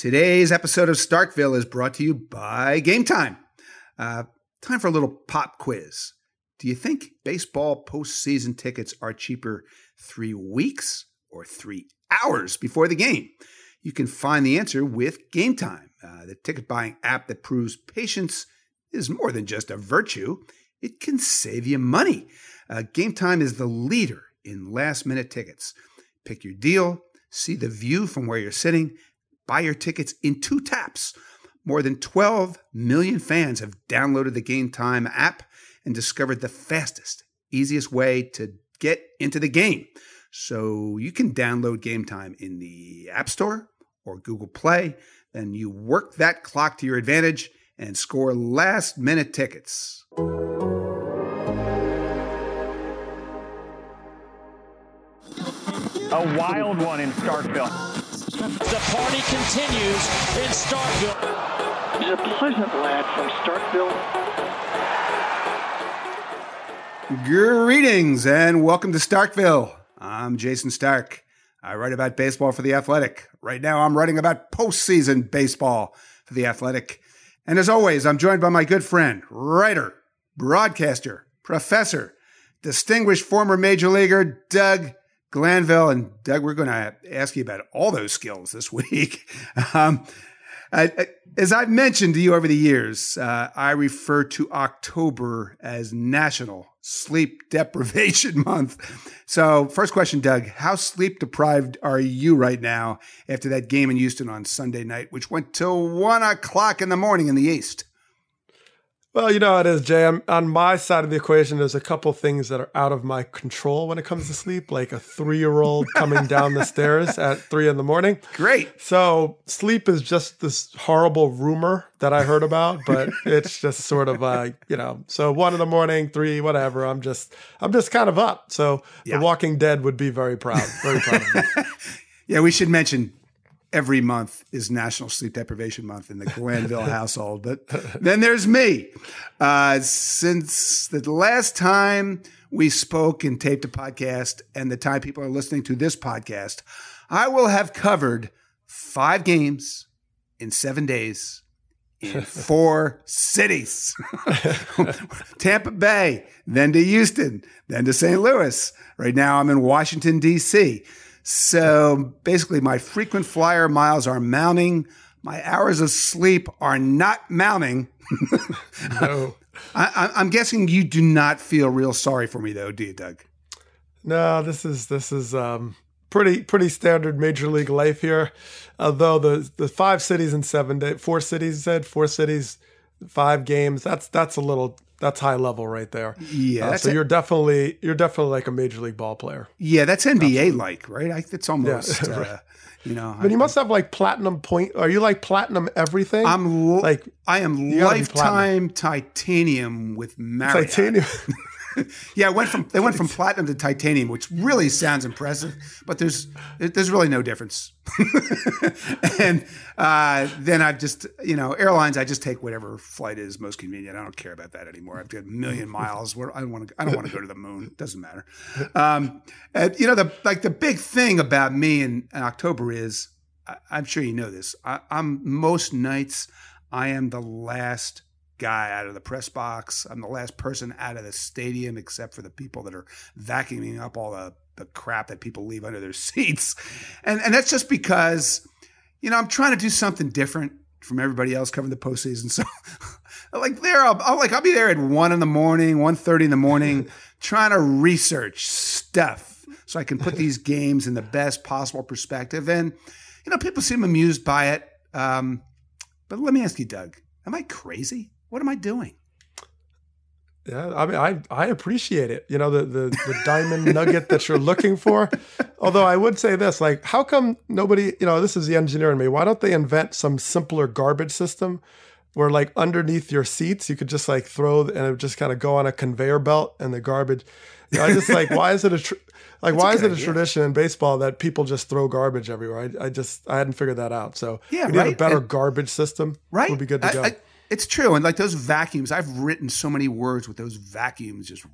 Today's episode of Starkville is brought to you by GameTime. Time for a little pop quiz. Do you think baseball postseason tickets are cheaper 3 weeks or 3 hours before the game? You can find the answer with GameTime, the ticket buying app that proves patience is more than just a virtue. It can save you money. GameTime is the leader in last-minute tickets. Pick your deal, see the view from where you're sitting, buy your tickets in two taps. More than 12 million fans have downloaded the GameTime app and discovered the fastest, easiest way to get into the game. So you can download GameTime in the App Store or Google Play, then you work that clock to your advantage and score last-minute tickets. A wild one in Starkville. The party continues in Starkville. He's a pleasant lad from Starkville. Greetings and welcome to Starkville. I'm Jason Stark. I write about baseball for The Athletic. Right now I'm writing about postseason baseball for The Athletic. And as always, I'm joined by my good friend, writer, broadcaster, professor, distinguished former major leaguer, Doug Glanville. And Doug, we're going to ask you about all those skills this week. As I've mentioned to you over the years, I refer to October as National Sleep Deprivation Month. So first question, Doug, how sleep deprived are you right now after that game in Houston on Sunday night, which went till 1 o'clock in the morning in the East? Well, you know how it is, Jay. On my side of the equation, there's a couple things that are out of my control when it comes to sleep, like a 3-year-old coming down the stairs at 3 a.m. Great. So sleep is just this horrible rumor that I heard about, but it's just sort of so 1 a.m, 3, whatever. I'm just kind of up. So yeah. The Walking Dead would be very proud of me. Yeah, we should mention every month is National Sleep Deprivation Month in the Glanville household. But then there's me. Since the last time we spoke and taped a podcast and the time people are listening to this podcast, I will have covered 5 games in 7 days in 4 cities. Tampa Bay, then to Houston, then to St. Louis. Right now I'm in Washington, D.C., so basically, my frequent flyer miles are mounting. My hours of sleep are not mounting. No. I'm guessing you do not feel real sorry for me, though, do you, Doug? No, this is pretty standard major league life here. Although the 5 cities in 7 days, 4 cities said 4 cities, 5 games. That's a little. That's high level right there. Yeah. So you're definitely like a major league ball player. Yeah, that's NBA like, right? It's almost, yeah. But you must have like platinum point. Are you like platinum everything? I am lifetime titanium with Marriott. Titanium. Yeah, they went from platinum to titanium, which really sounds impressive, but there's really no difference. And then I've just, airlines. I just take whatever flight is most convenient. I don't care about that anymore. I've got a million miles. Where I don't want to go to the moon. It doesn't matter. The big thing about me in October is, I'm sure you know this. I'm most nights. I am the last guy out of the press box. I'm the last person out of the stadium, except for the people that are vacuuming up all the crap that people leave under their seats. And that's just because, I'm trying to do something different from everybody else covering the postseason. So I'll be there at 1 a.m, 1:30 a.m, trying to research stuff so I can put these games in the best possible perspective. And, people seem amused by it. But let me ask you, Doug, am I crazy? What am I doing? Yeah, I mean, I appreciate it. The diamond nugget that you're looking for. Although I would say this, like, how come nobody, this is the engineer in me. Why don't they invent some simpler garbage system where like underneath your seats, you could just like throw and it would just kind of go on a conveyor belt and the garbage. I just like, why is it a tradition in baseball that people just throw garbage everywhere? I hadn't figured that out. So yeah, if you had a better garbage system, right, would be good to go. It's true. And like those vacuums, I've written so many words with those vacuums just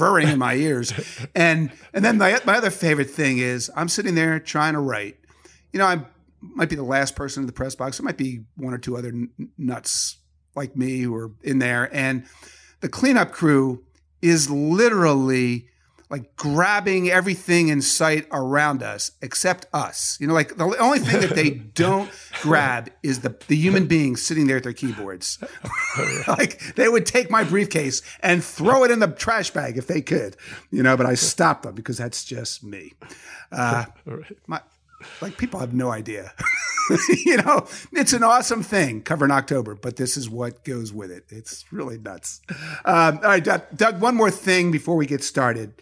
whirring in my ears. And then my other favorite thing is I'm sitting there trying to write. I'm might be the last person in the press box. There might be one or two other nuts like me who are in there. And the cleanup crew is literally like grabbing everything in sight around us, except us. You know, like the only thing that they don't grab is the human being sitting there at their keyboards. Like they would take my briefcase and throw it in the trash bag if they could, you know, but I stopped them because that's just me. Like people have no idea, you know, it's an awesome thing covering October, but this is what goes with it. It's really nuts. All right, Doug, one more thing before we get started.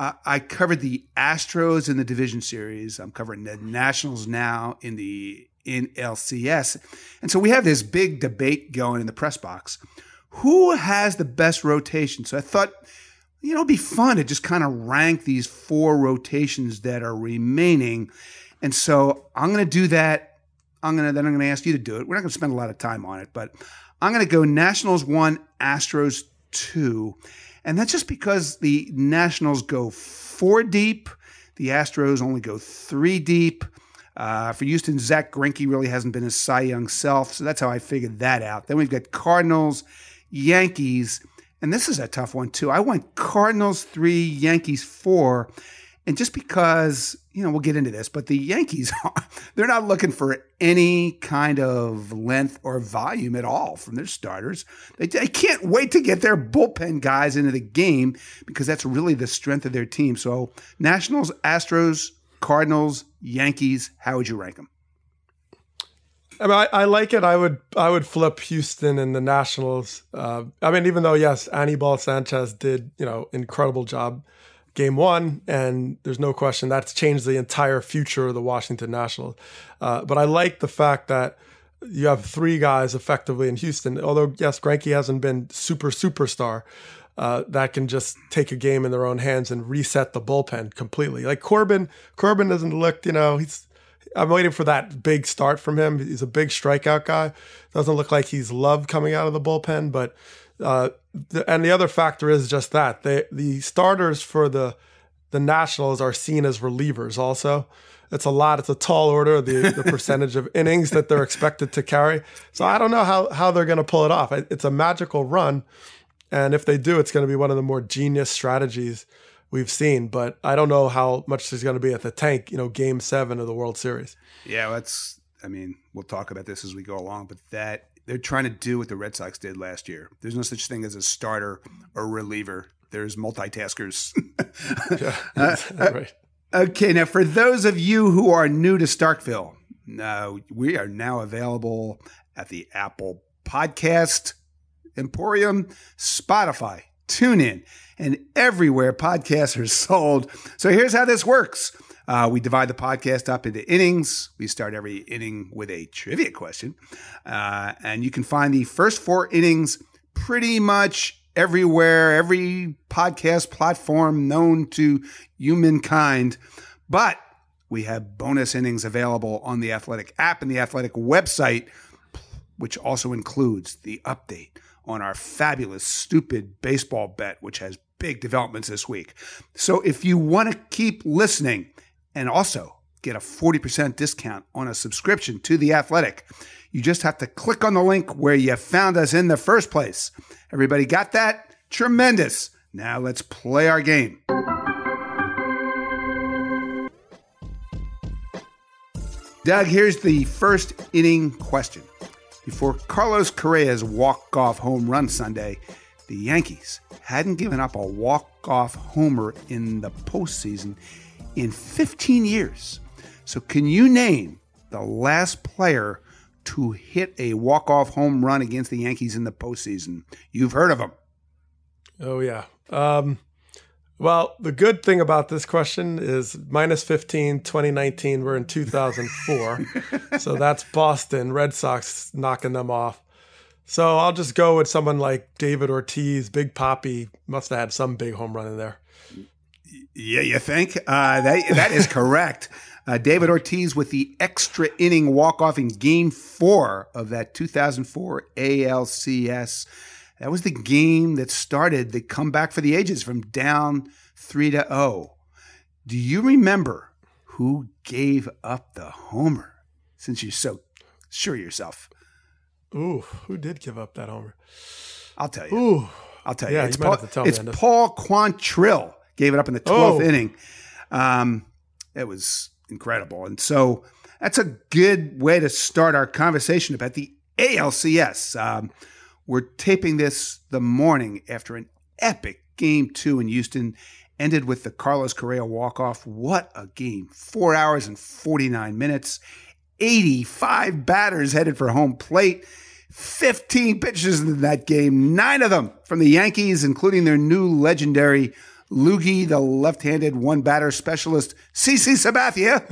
I covered the Astros in the division series. I'm covering the Nationals now in the NLCS. And so we have this big debate going in the press box. Who has the best rotation? So I thought, you know, it'd be fun to just kind of rank these four rotations that are remaining. And so I'm going to do that. I'm going to ask you to do it. We're not going to spend a lot of time on it, but I'm going to go Nationals 1, Astros 2. And that's just because the Nationals go 4 deep. The Astros only go 3 deep. For Houston, Zach Greinke really hasn't been his Cy Young self. So that's how I figured that out. Then we've got Cardinals, Yankees. And this is a tough one too. I went Cardinals 3, Yankees 4. And just because, you know, we'll get into this, but the Yankees, they're not looking for any kind of length or volume at all from their starters. They can't wait to get their bullpen guys into the game because that's really the strength of their team. So Nationals, Astros, Cardinals, Yankees, how would you rank them? I mean, I like it. I would flip Houston and the Nationals. I mean, even though, yes, Anibal Sanchez did, you know, incredible job game one, and there's no question that's changed the entire future of the Washington Nationals. But I like the fact that you have 3 guys effectively in Houston, although, yes, Greinke hasn't been superstar. That can just take a game in their own hands and reset the bullpen completely. Like Corbin doesn't look, you know, I'm waiting for that big start from him. He's a big strikeout guy. Doesn't look like he's loved coming out of the bullpen. But and the other factor is just that the starters for the Nationals are seen as relievers. Also, it's a lot. It's a tall order. The percentage of innings that they're expected to carry. So I don't know how they're going to pull it off. It's a magical run, and if they do, it's going to be one of the more genius strategies we've seen, but I don't know how much there's going to be at the tank, you know, game 7 of the World Series. Yeah, we'll talk about this as we go along, but that they're trying to do what the Red Sox did last year. There's no such thing as a starter or reliever. There's multitaskers. Yeah, right. Okay, now for those of you who are new to Starkville, we are now available at the Apple Podcast Emporium, Spotify, TuneIn, and everywhere podcasts are sold. So here's how this works. We divide the podcast up into innings. We start every inning with a trivia question. And you can find the first 4 innings pretty much everywhere, every podcast platform known to humankind. But we have bonus innings available on the Athletic app and the Athletic website, which also includes the update on our fabulous stupid baseball bet, which has big developments this week. So if you want to keep listening and also get a 40% discount on a subscription to The Athletic, you just have to click on the link where you found us in the first place. Everybody got that? Tremendous. Now let's play our game. Doug, here's the first inning question. Before Carlos Correa's walk-off home run Sunday, the Yankees hadn't given up a walk-off homer in the postseason in 15 years. So can you name the last player to hit a walk-off home run against the Yankees in the postseason? You've heard of him. Oh, yeah. Well, the good thing about this question is minus 15, 2019, we're in 2004. So that's Boston, Red Sox knocking them off. So I'll just go with someone like David Ortiz. Big Papi must have had some big home run in there. Yeah, you think? That is correct. David Ortiz with the extra inning walk-off in Game 4 of that 2004 ALCS. That was the game that started the comeback for the ages from down 3-0. Do you remember who gave up the homer since you're so sure of yourself. Ooh, who did give up that homer? I'll tell you. Ooh. I'll tell you. Yeah, it's Paul Quantrill gave it up in the 12th inning. It was incredible. And so that's a good way to start our conversation about the ALCS. We're taping this the morning after an epic Game 2 in Houston ended with the Carlos Correa walk-off. What a game. 4 hours and 49 minutes. 85 batters headed for home plate. 15 pitches in that game, 9 of them from the Yankees, including their new legendary loogie, the left-handed one-batter specialist, C.C. Sabathia.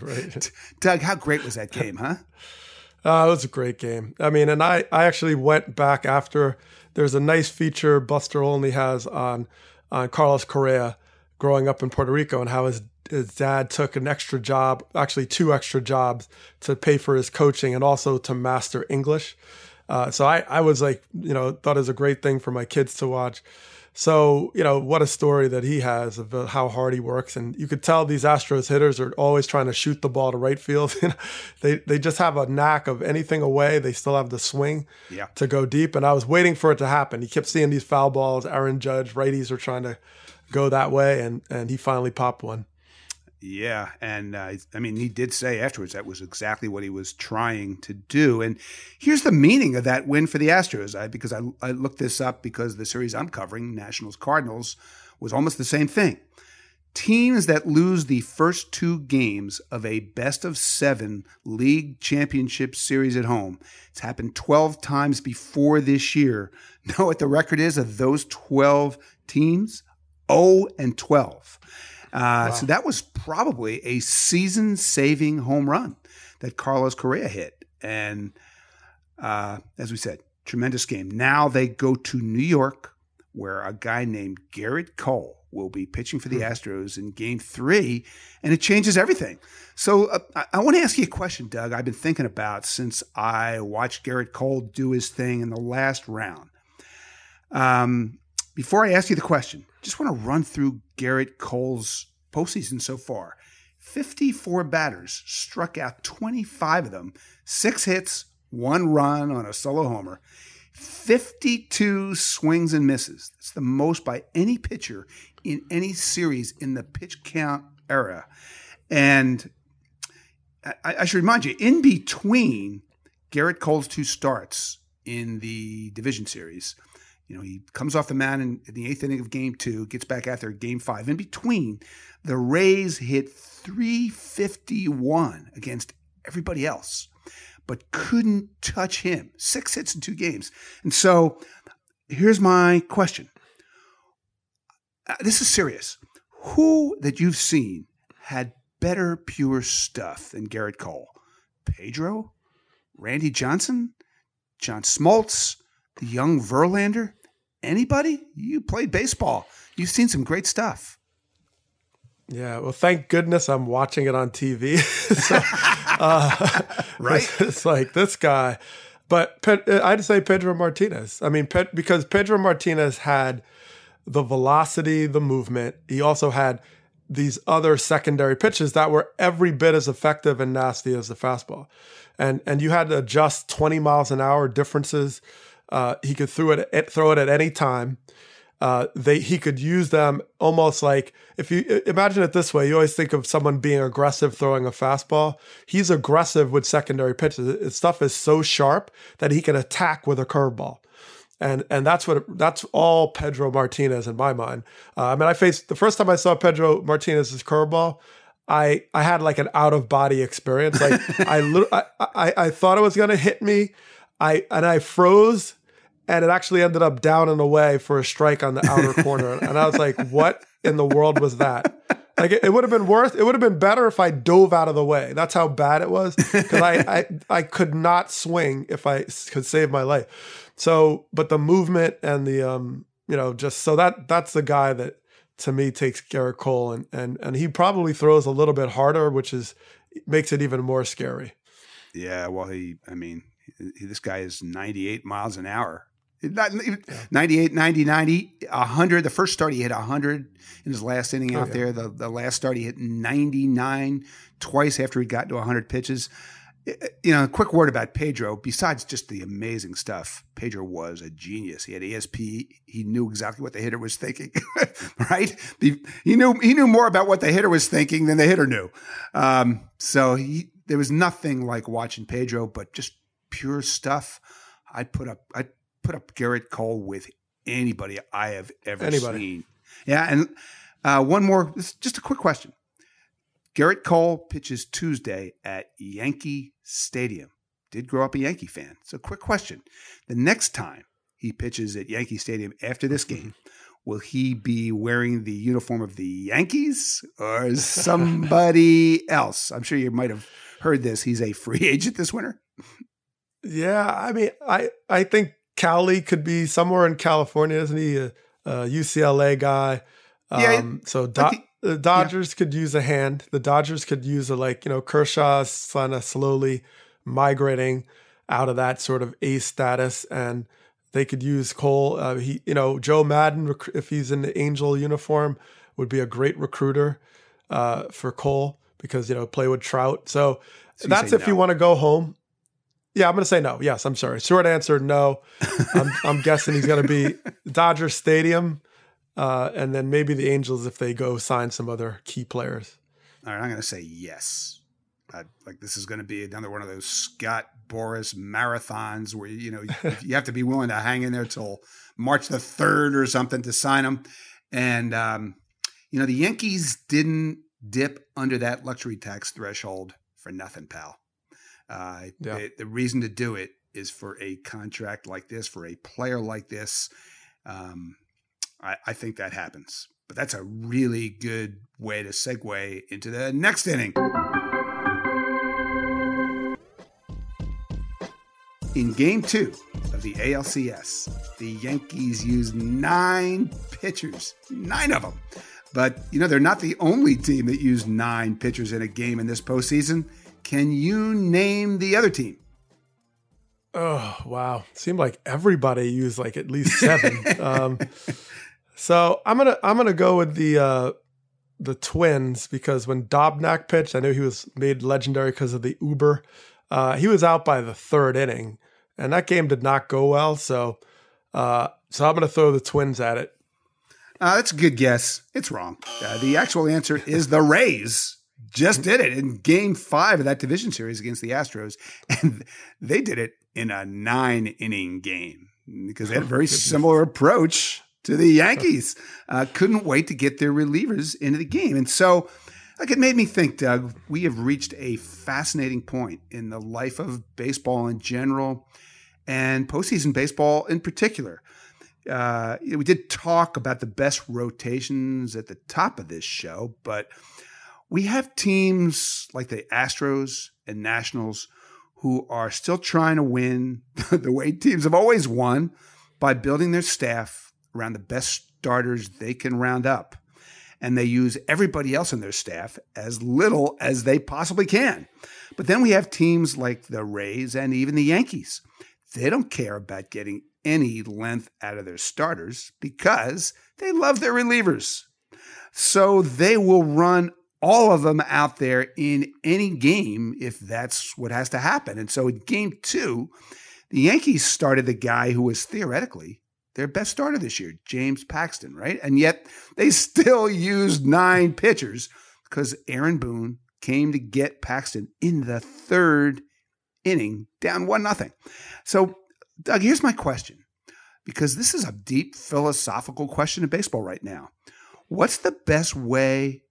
Right. Doug, how great was that game, huh? It was a great game. I mean, and I actually went back after. There's a nice feature Buster Olney has on Carlos Correa growing up in Puerto Rico and how his dad took an extra job, actually 2 extra jobs, to pay for his coaching and also to master English. So I was like, thought it was a great thing for my kids to watch. So, what a story that he has of how hard he works. And you could tell these Astros hitters are always trying to shoot the ball to right field. They just have a knack of anything away. They still have the swing to go deep. And I was waiting for it to happen. He kept seeing these foul balls. Aaron Judge, righties are trying to go that way. And he finally popped one. Yeah, and he did say afterwards that was exactly what he was trying to do. And here's the meaning of that win for the Astros, because I looked this up because the series I'm covering, Nationals-Cardinals, was almost the same thing. Teams that lose the first 2 games of a best-of-7 league championship series at home, it's happened 12 times before this year. Know what the record is of those 12 teams? 0-12. Wow. So that was probably a season-saving home run that Carlos Correa hit. And as we said, tremendous game. Now they go to New York, where a guy named Gerrit Cole will be pitching for the Astros in Game 3, and it changes everything. So I want to ask you a question, Doug, I've been thinking about since I watched Gerrit Cole do his thing in the last round. Before I ask you the question, just want to run through Gerrit Cole's postseason so far. 54 batters, struck out 25 of them, 6 hits, 1 run on a solo homer, 52 swings and misses. That's the most by any pitcher in any series in the pitch count era. And I should remind you, in between Gerrit Cole's 2 starts in the division series, he comes off the mound in the 8th inning of Game 2, gets back out there Game 5. In between, the Rays hit .351 against everybody else, but couldn't touch him. 6 hits in 2 games. And so here's my question. This is serious. Who that you've seen had better pure stuff than Gerrit Cole? Pedro? Randy Johnson? John Smoltz? The young Verlander? Anybody? You played baseball. You've seen some great stuff. Yeah, well, thank goodness I'm watching it on TV. So, right? It's like this guy. But I'd say Pedro Martinez. I mean, because Pedro Martinez had the velocity, the movement. He also had these other secondary pitches that were every bit as effective and nasty as the fastball. And you had to adjust 20 miles an hour differences. He could throw it at any time. He could use them almost like, if you imagine it this way, you always think of someone being aggressive throwing a fastball. He's aggressive with secondary pitches. His stuff is so sharp that he can attack with a curveball. And that's all Pedro Martinez in my mind. I faced the first time I saw Pedro Martinez's curveball, I had like an out of body experience. Like I thought it was going to hit me. I froze, and it actually ended up down and away for a strike on the outer corner. And I was like, what in the world was that? Like, it would have been it would have been better if I dove out of the way. That's how bad it was. Because I could not swing if I could save my life. So, but the movement and the, that's the guy that to me takes Gerrit Cole. And he probably throws a little bit harder, which makes it even more scary. Yeah. Well, this guy is 98 miles an hour 98, 90, 90, 100. The first start he hit 100 in his last inning there. The last start he hit 99 twice after he got to 100 pitches. You know, a quick word about Pedro. Besides just the amazing stuff, Pedro was a genius. He had ESP. He knew exactly what the hitter was thinking, right? He knew more about what the hitter was thinking than the hitter knew. There was nothing like watching Pedro, but just pure stuff. I'd put up Gerrit Cole with anybody I have ever seen. Yeah, and one more, just a quick question. Gerrit Cole pitches Tuesday at Yankee Stadium. Did grow up a Yankee fan. So quick question. The next time he pitches at Yankee Stadium after this game, will he be wearing the uniform of the Yankees or somebody else? I'm sure you might have heard this. He's a free agent this winter. Yeah, I mean, I think Cowley could be somewhere in California, isn't he? A UCLA guy. The Dodgers could use a hand. The Dodgers could use Kershaw's kind of slowly migrating out of that sort of ace status, and they could use Cole. Joe Madden, if he's in the Angel uniform, would be a great recruiter for Cole because play with Trout. So that's if you want to go home. Yeah, I'm going to say no. Yes, I'm sorry. Short answer, no. I'm guessing he's going to be Dodger Stadium. And then maybe the Angels if they go sign some other key players. All right, I'm going to say yes. This is going to be another one of those Scott Boras marathons where, you have to be willing to hang in there till March the 3rd or something to sign them. And, the Yankees didn't dip under that luxury tax threshold for nothing, pal. The reason to do it is for a contract like this, for a player like this. I think that happens. But that's a really good way to segue into the next inning. In Game 2 of the ALCS, the Yankees used 9 pitchers, 9 of them. But, they're not the only team that used 9 pitchers in a game in this postseason. Can you name the other team? Oh, wow. Seemed like everybody used at least 7. So I'm gonna go with the Twins because when Dobnak pitched, I knew he was made legendary because of the Uber. He was out by the 3rd inning, and that game did not go well. So I'm gonna throw the Twins at it. That's a good guess. It's wrong. The actual answer is the Rays. Just did it in Game 5 of that division series against the Astros, and they did it in a 9-inning game because they had a very similar approach to the Yankees. Couldn't wait to get their relievers into the game. And so it made me think, Doug, we have reached a fascinating point in the life of baseball in general and postseason baseball in particular. We did talk about the best rotations at the top of this show, but we have teams like the Astros and Nationals who are still trying to win the way teams have always won by building their staff around the best starters they can round up. And they use everybody else in their staff as little as they possibly can. But then we have teams like the Rays and even the Yankees. They don't care about getting any length out of their starters because they love their relievers. So they will run all of them out there in any game if that's what has to happen. And so in Game 2, the Yankees started the guy who was theoretically their best starter this year, James Paxton, right? And yet they still used 9 pitchers because Aaron Boone came to get Paxton in the 3rd inning, down 1-0. So, Doug, here's my question, because this is a deep philosophical question in baseball right now. What's the best way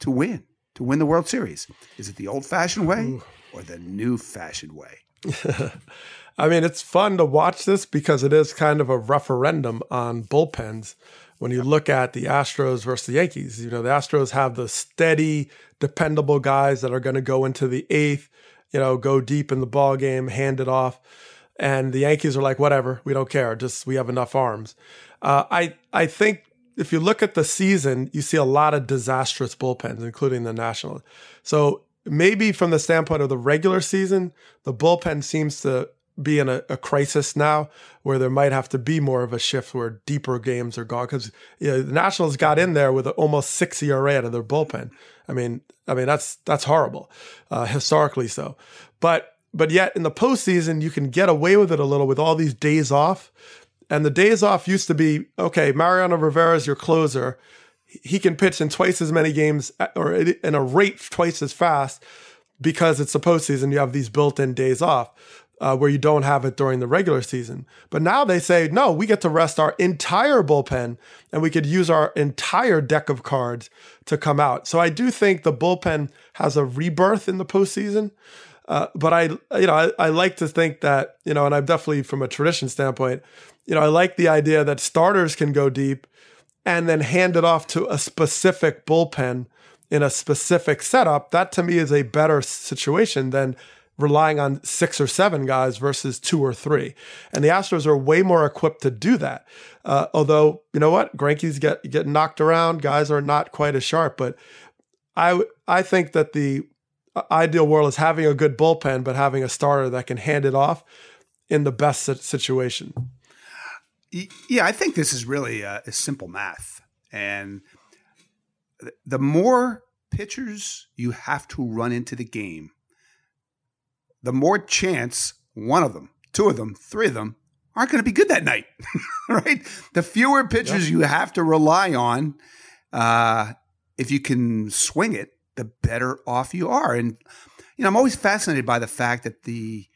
to win the World Series? Is it the old-fashioned way or the new-fashioned way? I mean, it's fun to watch this because it is kind of a referendum on bullpens. When you look at the Astros versus the Yankees, the Astros have the steady, dependable guys that are going to go into the 8th, go deep in the ball game, hand it off. And the Yankees are like, whatever, we don't care. Just, we have enough arms. I think if you look at the season, you see a lot of disastrous bullpens, including the National. So maybe from the standpoint of the regular season, the bullpen seems to be in a crisis now where there might have to be more of a shift where deeper games are gone, because the Nationals got in there with almost 6 ERA out of their bullpen. I mean that's horrible, historically so. But yet in the postseason you can get away with it a little with all these days off, and the days off used to be okay. Mariano Rivera is your closer; he can pitch in twice as many games or in a rate twice as fast because it's the postseason. You have these built-in days off. Where you don't have it during the regular season. But now they say, no, we get to rest our entire bullpen and we could use our entire deck of cards to come out. So I do think the bullpen has a rebirth in the postseason. But I like to think that, and I'm definitely from a tradition standpoint, I like the idea that starters can go deep and then hand it off to a specific bullpen in a specific setup. That to me is a better situation than relying on 6 or 7 guys versus 2 or 3. And the Astros are way more equipped to do that. Although, you know what? Granke's get knocked around. Guys are not quite as sharp. But I think that the ideal world is having a good bullpen, but having a starter that can hand it off in the best situation. Yeah, I think this is really is simple math. And the more pitchers you have to run into the game, the more chance one of them, 2 of them, 3 of them aren't going to be good that night, right? The fewer pitchers you have to rely on, if you can swing it, the better off you are. And, I'm always fascinated by the fact that the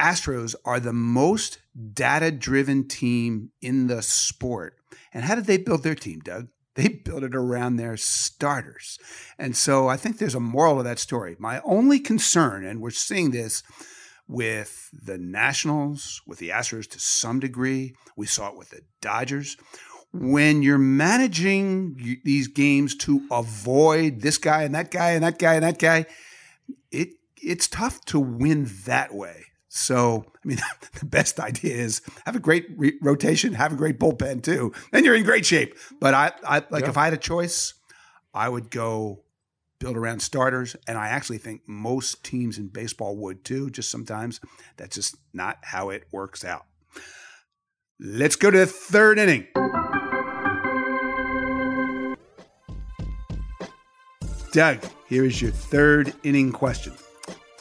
Astros are the most data-driven team in the sport. And how did they build their team, Doug? They built it around their starters. And so I think there's a moral of that story. My only concern, and we're seeing this with the Nationals, with the Astros to some degree, we saw it with the Dodgers, when you're managing these games to avoid this guy and that guy and that guy and that guy, it's tough to win that way. So, the best idea is have a great rotation, have a great bullpen too, and you're in great shape. But I if I had a choice, I would go build around starters, and I actually think most teams in baseball would too, just sometimes that's just not how it works out. Let's go to the third inning. Doug, here is your third inning question.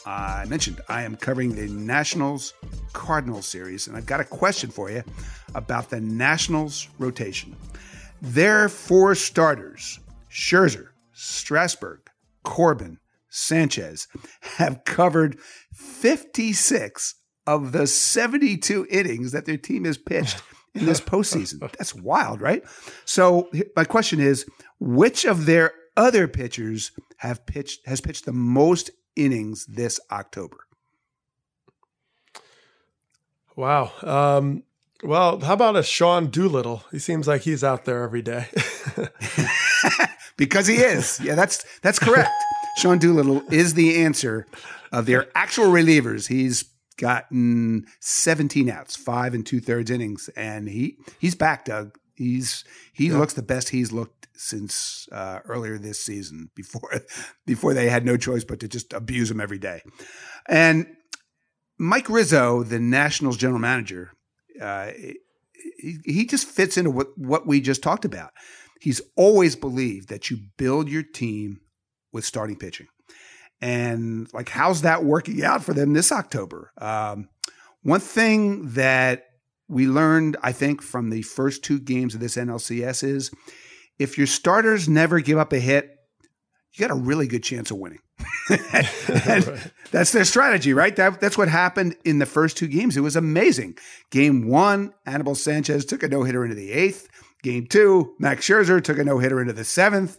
I mentioned I am covering the Nationals Cardinals series, and I've got a question for you about the Nationals rotation. Their 4 starters, Scherzer, Strasburg, Corbin, Sanchez, have covered 56 of the 72 innings that their team has pitched in this postseason. That's wild, right? So my question is, which of their other pitchers has pitched the most innings this October? Wow. Well, how about a Sean Doolittle? He seems like he's out there every day. Because he is. Yeah, that's correct. Sean Doolittle is the answer of their actual relievers. He's gotten 17 outs, 5 2/3 innings, and he's back, Doug. He looks the best he's looked since earlier this season, before they had no choice but to just abuse him every day. And Mike Rizzo, the Nationals general manager, he just fits into what we just talked about. He's always believed that you build your team with starting pitching. And like, how's that working out for them this October? One thing that we learned, I think, from the first 2 games of this NLCS is if your starters never give up a hit, you got a really good chance of winning. Right. That's their strategy, right? That's what happened in the first 2 games. It was amazing. Game 1, Anibal Sanchez took a no-hitter into the 8th. Game 2, Max Scherzer took a no-hitter into the 7th.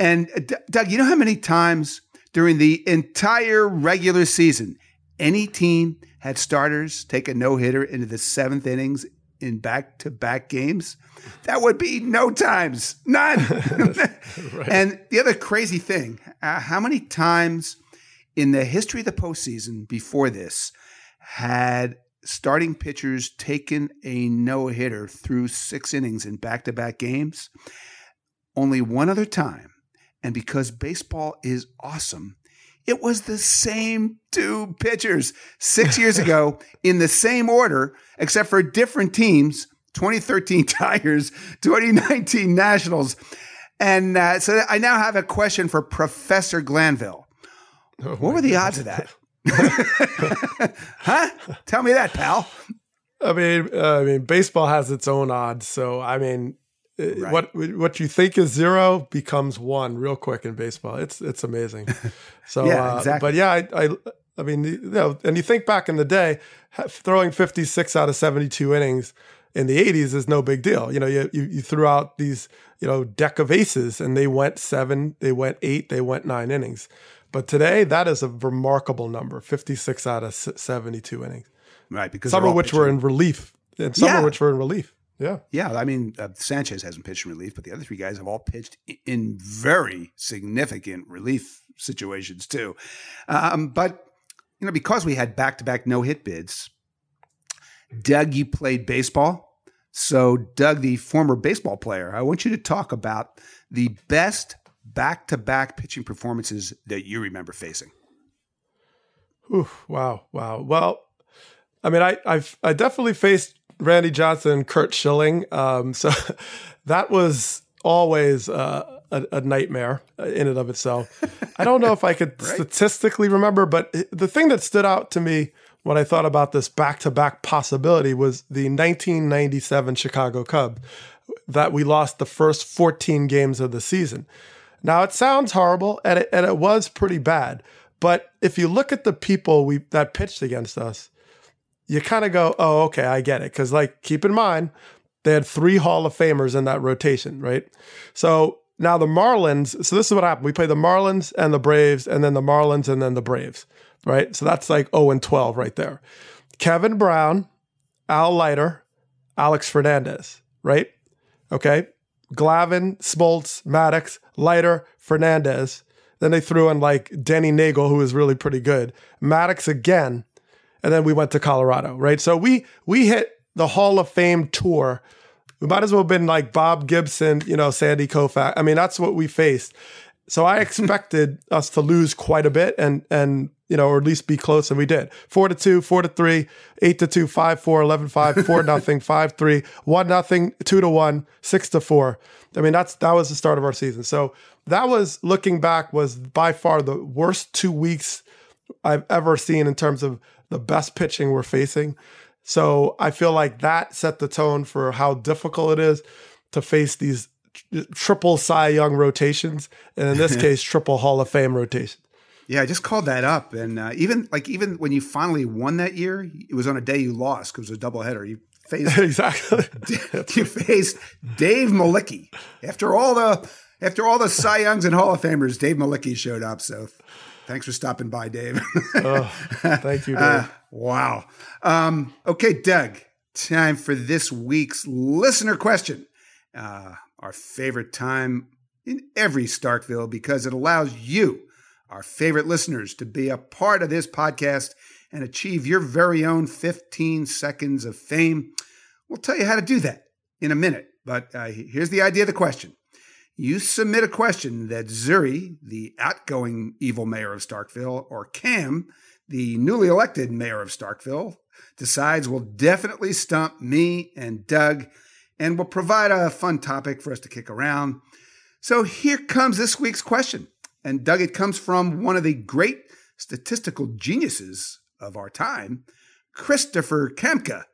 And Doug, you know how many times during the entire regular season any team had starters take a no-hitter into the 7th innings in back-to-back games? That would be no times. None. Right. And the other crazy thing, how many times in the history of the postseason before this had starting pitchers taken a no-hitter through 6 innings in back-to-back games? Only one other time. And because baseball is awesome, It was the same two pitchers 6 years ago in the same order, except for different teams, 2013 Tigers, 2019 Nationals. And so I now have a question for Professor Glanville. Oh, what were the odds of that? Huh? Tell me that, pal. I mean, baseball has its own odds. So, I mean, right. What you think is zero becomes one real quick in baseball. It's amazing. So, yeah, exactly. But yeah, I mean, you know, and you think back in the day, throwing 56 out of 72 innings in the 80s is no big deal. You know, you threw out these, you know, deck of aces, and they went 7, they went 8, they went 9 innings. But today, that is a remarkable number, 56 out of 72 innings. Right, because some of which were in relief, and some of which were in relief. Yeah, yeah. I mean, Sanchez hasn't pitched in relief, but the other three guys have all pitched in very significant relief situations too. But you know, because we had back-to-back no-hit bids, Doug, you played baseball, so Doug, the former baseball player, I want you to talk about the best back-to-back pitching performances that you remember facing. Ooh, wow. Well. I mean, I definitely faced Randy Johnson and Curt Schilling. So that was always a nightmare in and of itself. I don't know if I could statistically remember, but the thing that stood out to me when I thought about this back-to-back possibility was the 1997 Chicago Cubs that we lost the first 14 games of the season. Now, it sounds horrible, and it was pretty bad. But if you look at the people that pitched against us, you kind of go, oh, okay, I get it. Because, like, keep in mind, they had 3 Hall of Famers in that rotation, right? So now the Marlins, so this is what happened. We played the Marlins and the Braves, and then the Marlins and then the Braves, right? So that's like 0-12 right there. Kevin Brown, Al Leiter, Alex Fernandez, right? Okay. Glavine, Smoltz, Maddux, Leiter, Fernandez. Then they threw in, like, Denny Neagle, who was really pretty good. Maddux again. And then we went to Colorado, right? So we hit the Hall of Fame tour. We might as well have been like Bob Gibson, you know, Sandy Koufax. I mean, that's what we faced. So I expected us to lose quite a bit and you know, or at least be close, and we did. 4-2, 4-3, 8-2, 5-4, 11-5, 4-0, 5-3, 1-0, 2-1, 6-4. I mean, that was the start of our season. So that was, looking back, was by far the worst 2 weeks I've ever seen in terms of the best pitching we're facing. So I feel like that set the tone for how difficult it is to face these triple Cy Young rotations, and in this case, triple Hall of Fame rotation. Yeah, I just called that up, and even when you finally won that year, it was on a day you lost because it was a doubleheader. You faced Dave Malicki. After all the Cy Youngs and Hall of Famers, Dave Malicki showed up. So. Thanks for stopping by, Dave. Thank you, Dave. Wow. Okay, Doug, time for this week's listener question. Our favorite time in every Starkville, because it allows you, our favorite listeners, to be a part of this podcast and achieve your very own 15 seconds of fame. We'll tell you how to do that in a minute, but here's the idea of the question. You submit a question that Zuri, the outgoing evil mayor of Starkville, or Cam, the newly elected mayor of Starkville, decides will definitely stump me and Doug and will provide a fun topic for us to kick around. So here comes this week's question. And Doug, it comes from one of the great statistical geniuses of our time, Christopher Kamka.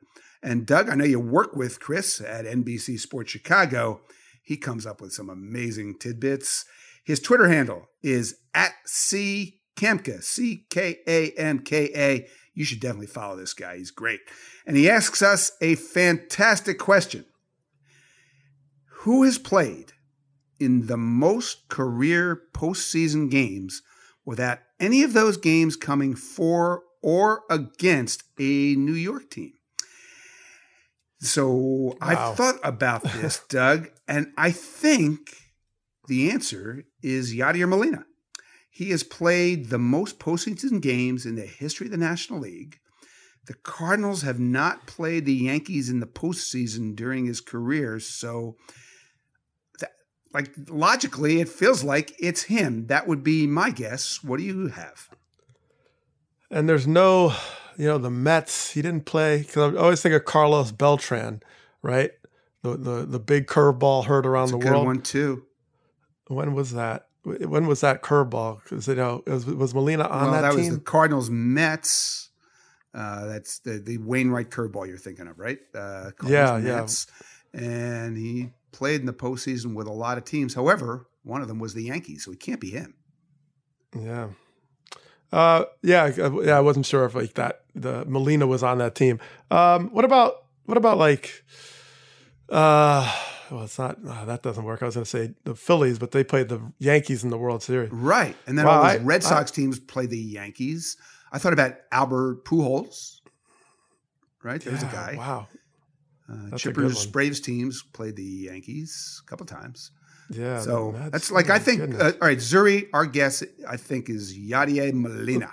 And Doug, I know you work with Chris at NBC Sports Chicago. He comes up with some amazing tidbits. His Twitter handle is @CKamka, C-K-A-M-K-A. You should definitely follow this guy. He's great. And he asks us a fantastic question. Who has played in the most career postseason games without any of those games coming for or against a New York team? So wow. I thought about this, Doug, and I think the answer is Yadier Molina. He has played the most postseason games in the history of the National League. The Cardinals have not played the Yankees in the postseason during his career, so like logically, it feels like it's him. That would be my guess. What do you have? And there's no, you know, the Mets, he didn't play, because I always think of Carlos Beltran, right? The big curveball heard around the world. That's a good one too. When was that? When was that curveball? Because, you know, was Molina on that team? That was the Cardinals Mets. That's the Wainwright curveball you're thinking of, right? Cardinals Mets. And he played in the postseason with a lot of teams. However, one of them was the Yankees, so it can't be him. Yeah. I wasn't sure if like that the Molina was on that team. That doesn't work. I was going to say the Phillies, but they played the Yankees in the World Series. Right. And then all those Red Sox teams play the Yankees. I thought about Albert Pujols, right? There's a guy. Wow. Chipper's Braves teams played the Yankees a couple times. Yeah. So that's like, I think, all right, Zuri, our guess, I think, is Yadier Molina.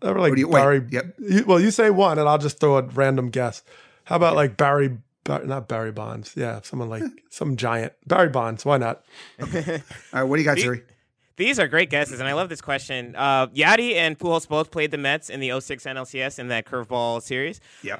Well, you say one, and I'll just throw a random guess. How about like Barry Bonds. Yeah, someone like some giant. Barry Bonds, why not? Okay. All right, what do you got, Zuri? These are great guesses, and I love this question. Yadi and Pujols both played the Mets in the 06 NLCS in that curveball series. Yep.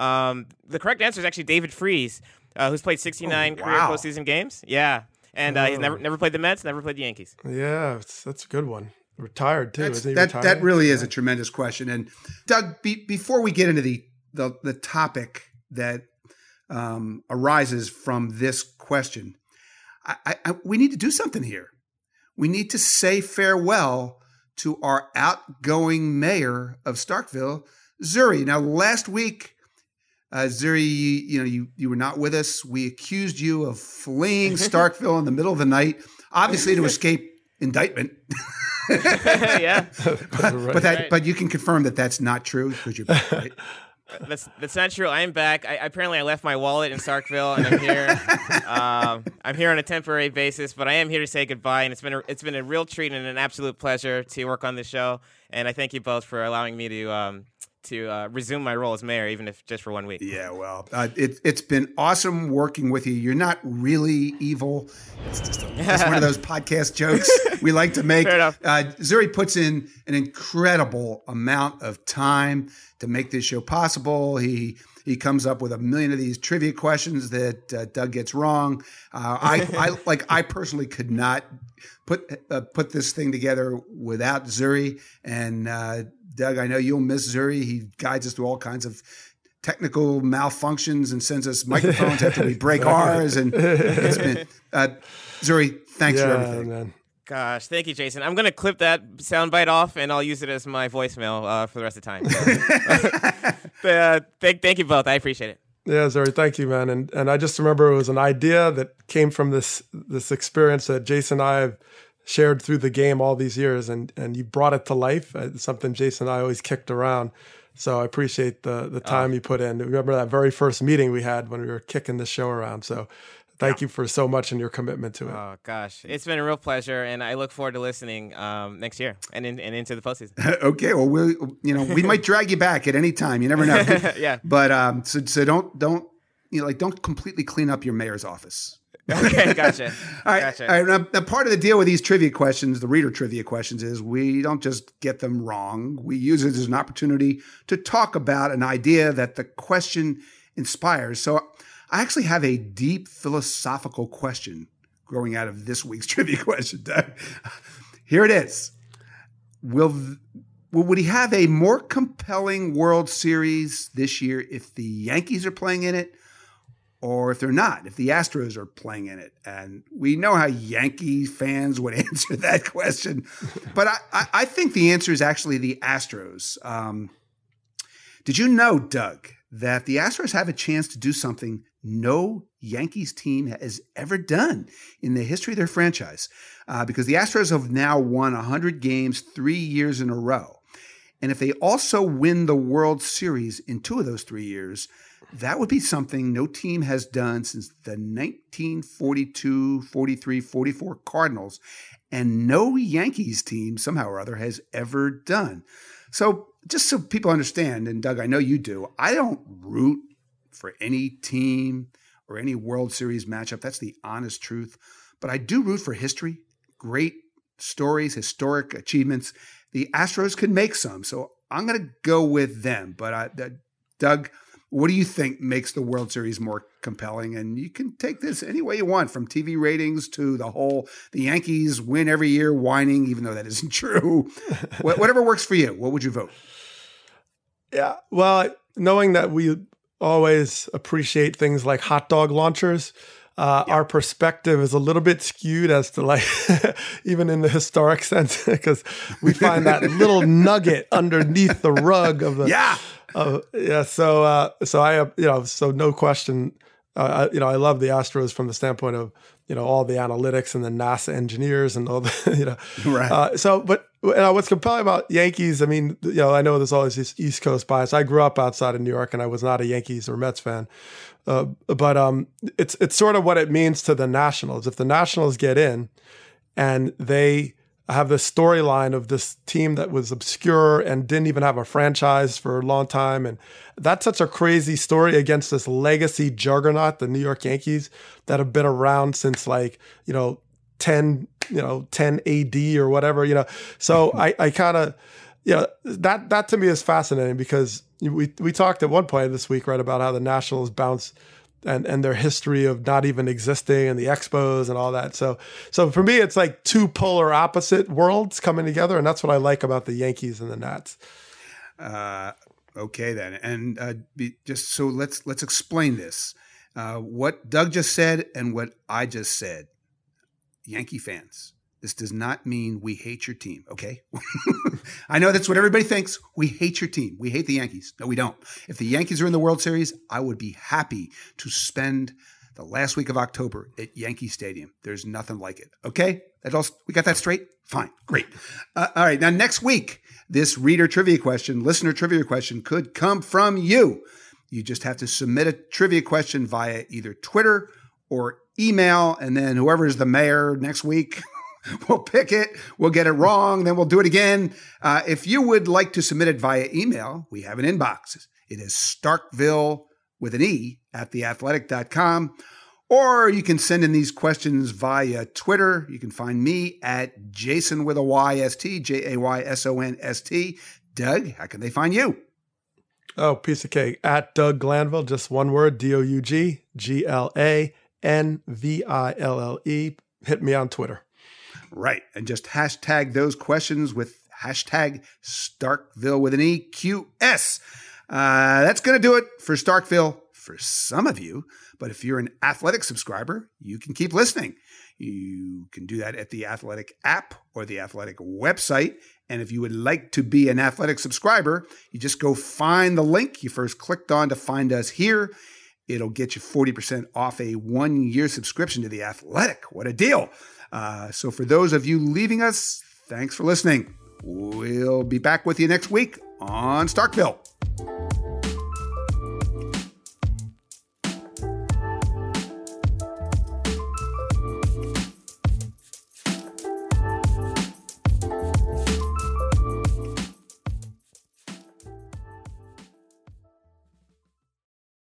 The correct answer is actually David Freese, who's played 69 career postseason games. Yeah, and he's never played the Mets, never played the Yankees. Yeah, that's a good one. Retired, too. That really is a tremendous question. And, Doug, before we get into the topic that – arises from this question. We need to do something here. We need to say farewell to our outgoing mayor of Starkville, Zuri. Now, last week, Zuri, you were not with us. We accused you of fleeing Starkville in the middle of the night, obviously to escape indictment. Yeah, but you can confirm that that's not true because you're back, right? That's not true. I am back. Apparently I left my wallet in Starkville, and I'm here. I'm here on a temporary basis, but I am here to say goodbye. And it's been a real treat and an absolute pleasure to work on this show. And I thank you both for allowing me to resume my role as mayor, even if just for 1 week. Yeah, well, it's been awesome working with you. You're not really evil. It's just one of those podcast jokes we like to make. Fair enough. Zuri puts in an incredible amount of time to make this show possible. He comes up with 1 million of these trivia questions that Doug gets wrong. I personally could not put this thing together without Zuri. And Doug, I know you'll miss Zuri. He guides us through all kinds of technical malfunctions and sends us microphones after we break ours. And it's been Zuri, thanks for everything. Man. Gosh, thank you, Jason. I'm going to clip that soundbite off, and I'll use it as my voicemail for the rest of the time. Thank you both. I appreciate it. Yeah, Zuri, thank you, man. And I just remember it was an idea that came from this experience that Jason and I have shared through the game all these years, and you brought it to life. It's something Jason and I always kicked around. So I appreciate the time you put in. Remember that very first meeting we had when we were kicking the show around. So thank you for so much and your commitment to it. Oh, gosh. It's been a real pleasure, and I look forward to listening next year and into the postseason. Okay. Well, we might drag you back at any time. You never know. Yeah. But so don't don't completely clean up your mayor's office. Okay, gotcha. All right. Now, part of the deal with these trivia questions, the reader trivia questions, is we don't just get them wrong. We use it as an opportunity to talk about an idea that the question inspires. So I actually have a deep philosophical question growing out of this week's trivia question, Doug. Here it is. Would he have a more compelling World Series this year if the Yankees are playing in it or if they're not, if the Astros are playing in it? And we know how Yankee fans would answer that question. But I think the answer is actually the Astros. Did you know, Doug, that the Astros have a chance to do something no Yankees team has ever done in the history of their franchise, because the Astros have now won 100 games 3 years in a row. And if they also win the World Series in 2 of those 3 years, that would be something no team has done since the 1942, 43, 44 Cardinals, and no Yankees team somehow or other has ever done. So just so people understand, and Doug, I know you do, I don't root for any team or any World Series matchup. That's the honest truth. but I do root for history, great stories, historic achievements. The Astros could make some, so I'm going to go with them. But Doug, what do you think makes the World Series more compelling? And you can take this any way you want, from TV ratings to the whole, the Yankees win every year whining, even though that isn't true. Whatever works for you, what would you vote? Yeah, well, knowing that we always appreciate things like hot dog launchers, our perspective is a little bit skewed as to, like, even in the historic sense, because we find that little nugget underneath the rug of the... Yeah. So I, so no question, I love the Astros from the standpoint of, all the analytics and the NASA engineers and all the, Right. But what's compelling about Yankees, I mean, I know there's always this East Coast bias. I grew up outside of New York and I was not a Yankees or Mets fan. But it's sort of what it means to the Nationals. If the Nationals get in and they have this storyline of this team that was obscure and didn't even have a franchise for a long time. And that's such a crazy story against this legacy juggernaut, the New York Yankees, that have been around since 10 AD or whatever, So I kind of, that to me is fascinating, because we talked at one point this week, right, about how the Nationals bounce and their history of not even existing and the Expos and all that. So for me, it's like two polar opposite worlds coming together. And that's what I like about the Yankees and the Nats. Okay then. And let's explain this. What Doug just said and what I just said, Yankee fans, this does not mean we hate your team. Okay. I know that's what everybody thinks. We hate your team. We hate the Yankees. No, we don't. If the Yankees are in the World Series, I would be happy to spend the last week of October at Yankee Stadium. There's nothing like it. Okay. We got that straight? Fine. Great. All right. Now, next week, this listener trivia question could come from you. You just have to submit a trivia question via either Twitter or email. And then whoever is the mayor next week, we'll pick it. We'll get it wrong. Then we'll do it again. If you would like to submit it via email, we have an inbox. It is Starkville with an E at theathletic.com. Or you can send in these questions via Twitter. You can find me at Jason with a Y-S-T, Jaysonst. Doug, how can they find you? Oh, piece of cake. At Doug Glanville, just one word, D-O-U-G, G-L-A-N-V-I-L-L-E. Hit me on Twitter. Right. And just hashtag those questions with hashtag Starkville with an EQS. That's going to do it for Starkville for some of you. But if you're an Athletic subscriber, you can keep listening. You can do that at the Athletic app or the Athletic website. And if you would like to be an Athletic subscriber, you just go find the link you first clicked on to find us here. It'll get you 40% off a 1-year subscription to the Athletic. What a deal. So for those of you leaving us, thanks for listening. We'll be back with you next week on Starkville.